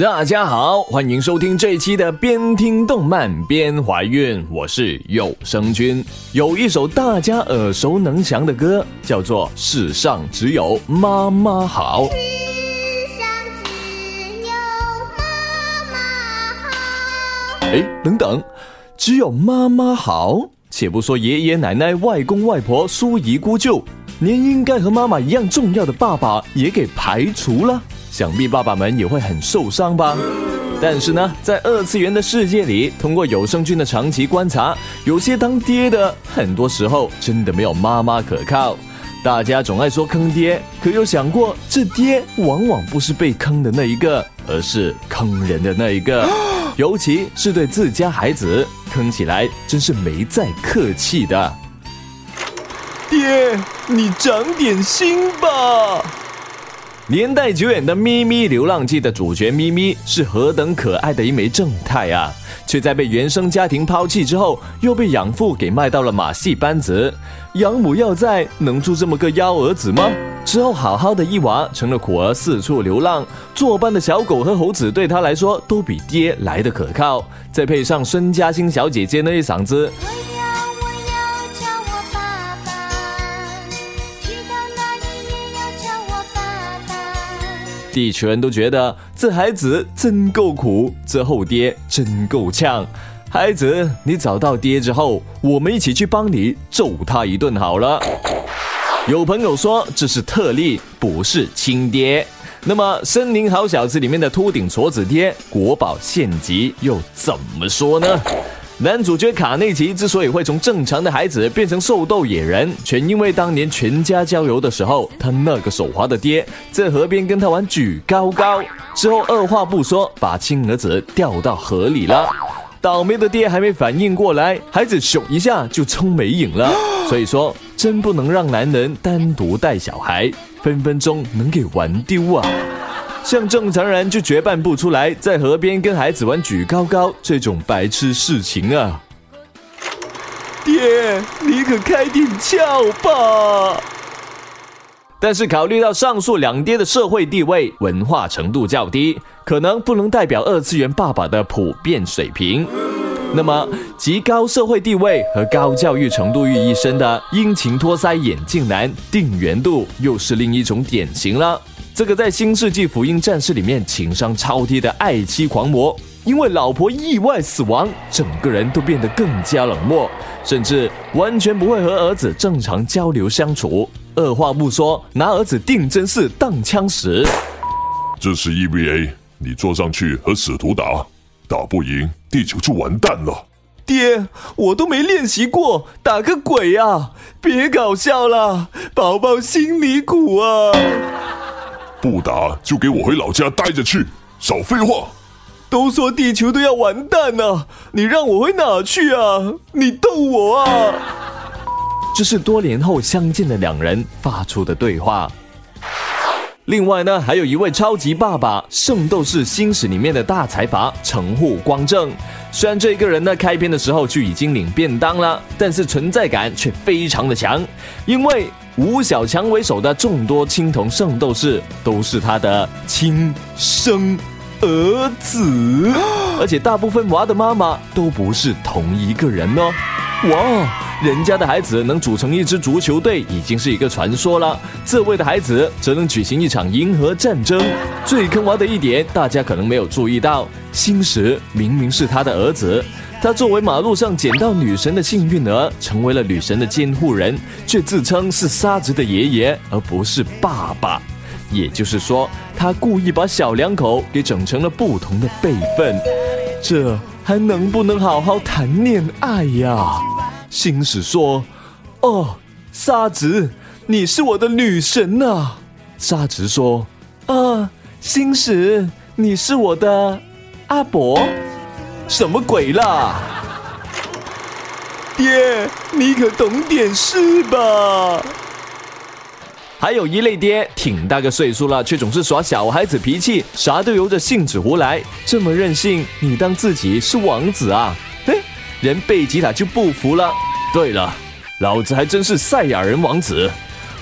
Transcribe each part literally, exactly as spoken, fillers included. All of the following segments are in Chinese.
大家好，欢迎收听这一期的边听动漫边怀孕，我是有声君。有一首大家耳熟能详的歌，叫做《世上只有妈妈好》。哎，等等，只有妈妈好？且不说爷爷奶奶、外公外婆、叔姨姑舅，连应该和妈妈一样重要的爸爸也给排除了，想必爸爸们也会很受伤吧。但是呢，在二次元的世界里，通过有声君的长期观察，有些当爹的很多时候真的没有妈妈可靠。大家总爱说坑爹，可有想过这爹往往不是被坑的那一个，而是坑人的那一个，尤其是对自家孩子，坑起来真是没再客气的。爹，你长点心吧。年代久远的《咪咪流浪记》的主角咪咪是何等可爱的一枚正太啊，却在被原生家庭抛弃之后，又被养父给卖到了马戏班子。养母要在，能出这么个幺儿子吗？之后好好的一娃成了苦儿，四处流浪，作伴的小狗和猴子对他来说都比爹来得可靠。再配上孙嘉欣小姐姐那一嗓子，地球人都觉得这孩子真够苦，这后爹真够呛。孩子，你找到爹之后，我们一起去帮你揍他一顿好了。有朋友说这是特例，不是亲爹。那么《森林好小子》里面的秃顶矬子爹国宝县级又怎么说呢？男主角卡内奇之所以会从正常的孩子变成兽斗野人，全因为当年全家郊游的时候，他那个手滑的爹在河边跟他玩举高高，之后二话不说把亲儿子掉到河里了。倒霉的爹还没反应过来，孩子咻一下就冲没影了。所以说真不能让男人单独带小孩，分分钟能给玩丢啊。像正常人就绝办不出来在河边跟孩子玩举高高这种白痴事情啊。爹，你可开点窍吧。但是考虑到上述两爹的社会地位、文化程度较低，可能不能代表二次元爸爸的普遍水平。那么极高社会地位和高教育程度于一身的殷勤托腮眼镜男定元度又是另一种典型了。这个在新世纪福音战士里面情商超低的爱妻狂魔，因为老婆意外死亡，整个人都变得更加冷漠，甚至完全不会和儿子正常交流相处，二话不说拿儿子定真式当枪使。这是 E V A， 你坐上去和使徒打，打不赢地球就完蛋了。爹，我都没练习过，打个鬼啊！别搞笑了，宝宝心里苦啊。不打就给我回老家待着去，少废话。都说地球都要完蛋啊，你让我回哪去啊？你逗我啊！这是多年后相见的两人发出的对话。另外呢，还有一位超级爸爸，《圣斗士星矢》里面的大财阀城户光正。虽然这个人呢开篇的时候就已经领便当了，但是存在感却非常的强，因为吴小强为首的众多青铜圣斗士都是他的亲生儿子，而且大部分娃的妈妈都不是同一个人哦。哇，人家的孩子能组成一支足球队已经是一个传说了，这位的孩子则能举行一场银河战争。最坑娃的一点，大家可能没有注意到，星矢明明是他的儿子，他作为马路上捡到女神的幸运儿，成为了女神的监护人，却自称是沙织的爷爷，而不是爸爸。也就是说，他故意把小两口给整成了不同的辈分。这还能不能好好谈恋爱呀？星矢说：“哦，沙织，你是我的女神啊。”沙织说：“啊，星矢，你是我的阿伯。”什么鬼啦！爹，你可懂点事吧？还有一类爹，挺大个岁数了，却总是耍小孩子脾气，啥都由着性子胡来，这么任性，你当自己是王子啊？哎，人贝吉塔就不服了。对了，老子还真是赛亚人王子，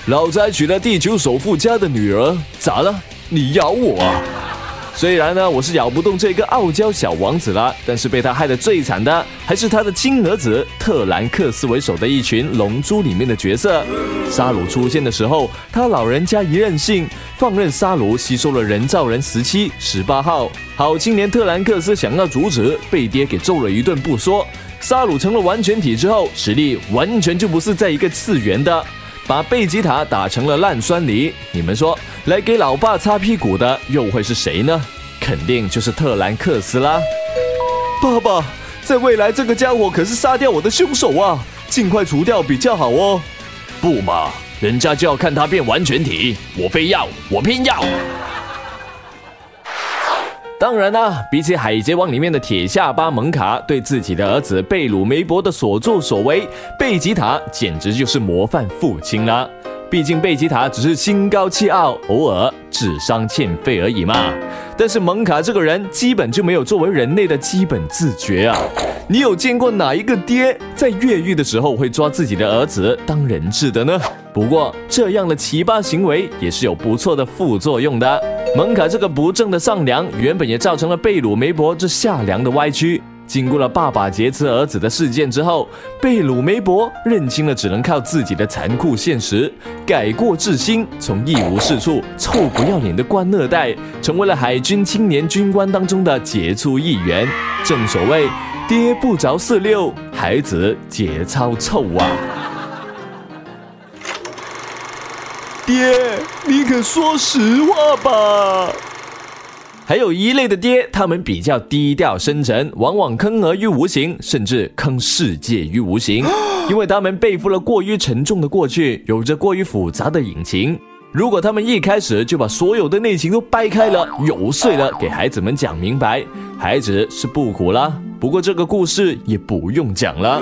老子还娶了地球首富家的女儿，咋了？你咬我啊？虽然呢，我是咬不动这个傲娇小王子了，但是被他害得最惨的还是他的亲儿子特兰克斯为首的一群龙珠里面的角色。沙鲁出现的时候，他老人家一任性，放任沙鲁吸收了人造人时期十八号。好青年特兰克斯想要阻止，被爹给揍了一顿不说。沙鲁成了完全体之后，实力完全就不是在一个次元的。把贝吉塔打成了烂酸梨，你们说来给老爸擦屁股的又会是谁呢？肯定就是特兰克斯啦！爸爸，在未来这个家伙可是杀掉我的凶手啊，尽快除掉比较好哦。不嘛，人家就要看他变完全体，我非要，我偏要。当然啦、啊，比起《海贼王》里面的铁下巴蒙卡对自己的儿子贝鲁梅伯的所作所为，贝吉塔简直就是模范父亲啦。毕竟贝吉塔只是心高气傲，偶尔智商欠费而已嘛。但是蒙卡这个人基本就没有作为人类的基本自觉啊！你有见过哪一个爹在越狱的时候会抓自己的儿子当人质的呢？不过这样的奇葩行为也是有不错的副作用的。蒙卡这个不正的上梁，原本也造成了贝鲁梅伯这下梁的歪曲。经过了爸爸劫持儿子的事件之后，贝鲁梅伯认清了只能靠自己的残酷现实，改过自新，从一无是处、臭不要脸的官二代，成为了海军青年军官当中的杰出一员。正所谓，爹不着四六，孩子节操臭啊！爹，你可说实话吧。还有一类的爹，他们比较低调深沉，往往坑儿于无形，甚至坑世界于无形，因为他们背负了过于沉重的过去，有着过于复杂的隐情。如果他们一开始就把所有的内情都掰开了、揉碎了，给孩子们讲明白，孩子是不苦啦。不过这个故事也不用讲了。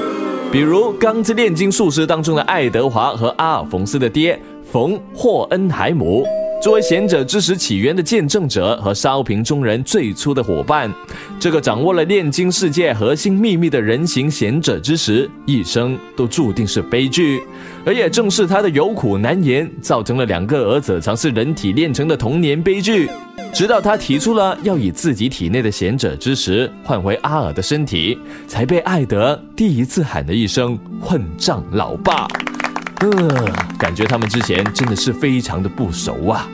比如《钢之炼金术师》当中的爱德华和阿尔冯斯的爹冯霍恩海姆，作为贤者之石起源的见证者和烧瓶中人最初的伙伴，这个掌握了炼金世界核心秘密的人形贤者之石，一生都注定是悲剧。而也正是他的有苦难言，造成了两个儿子尝试人体炼成的童年悲剧。直到他提出了要以自己体内的贤者之石换回阿尔的身体，才被艾德第一次喊了一声混账老爸。呃，感觉他们之前真的是非常的不熟啊。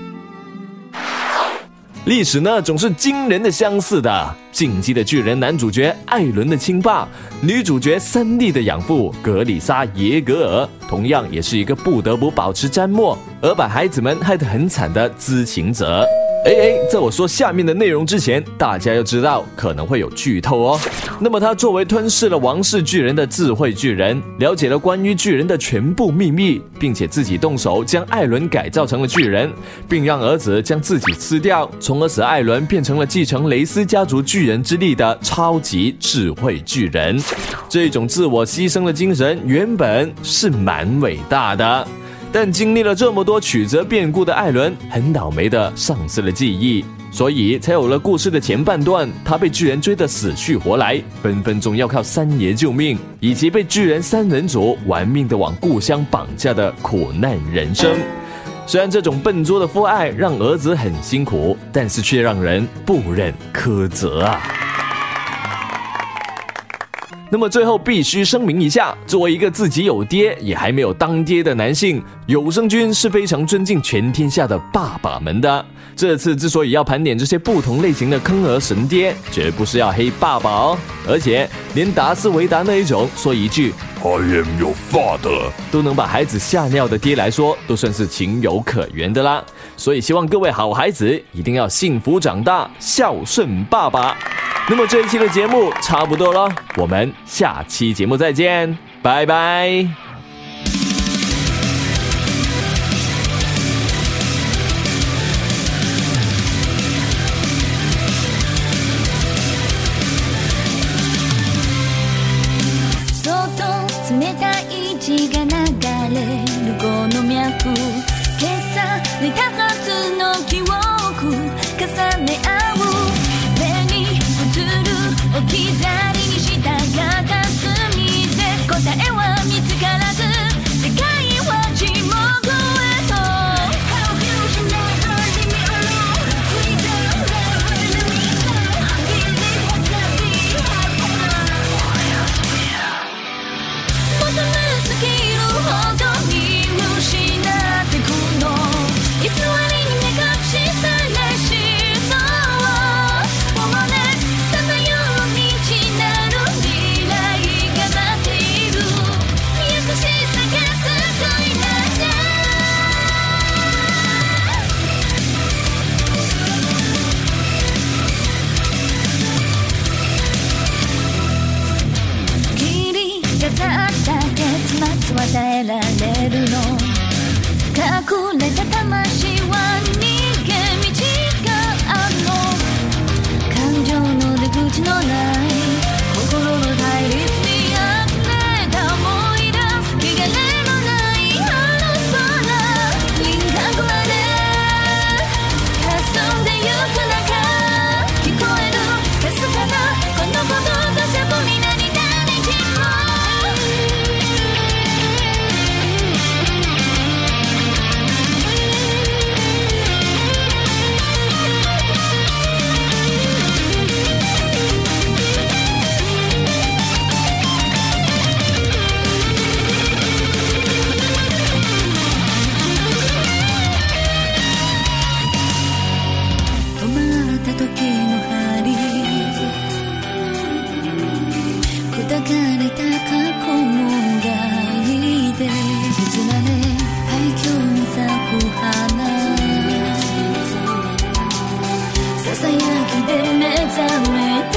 历史呢总是惊人的相似的，进击的巨人男主角艾伦的亲爸，女主角三笠的养父格里莎耶格尔，同样也是一个不得不保持緘默而把孩子们害得很惨的知情者。哎哎，在我说下面的内容之前，大家要知道可能会有剧透哦。那么他作为吞噬了王室巨人的智慧巨人，了解了关于巨人的全部秘密，并且自己动手将艾伦改造成了巨人，并让儿子将自己吃掉，从而使艾伦变成了继承雷斯家族巨人之力的超级智慧巨人。这种自我牺牲的精神原本是蛮伟大的，但经历了这么多曲折变故的艾伦，很倒霉的丧失了记忆，所以才有了故事的前半段，他被巨人追得死去活来，分分钟要靠三爷救命，以及被巨人三人组玩命的往故乡绑架的苦难人生。虽然这种笨拙的父爱让儿子很辛苦，但是却让人不忍苛责啊。那么最后必须声明一下，作为一个自己有爹也还没有当爹的男性，有声君是非常尊敬全天下的爸爸们的。这次之所以要盘点这些不同类型的坑儿神爹，绝不是要黑爸爸哦，而且连达斯维达那一种说一句 I am your father 都能把孩子吓尿的爹来说，都算是情有可原的啦。所以希望各位好孩子一定要幸福长大，孝顺爸爸。那么这一期的节目差不多了，我们下期节目再见，拜拜。ちのない心の対立にあふれた思い出す気がれのないあの空輪郭まで霞んでゆく中聞こえるかすかなこのこととしゃぼみなに誰にもささやきで目覚めた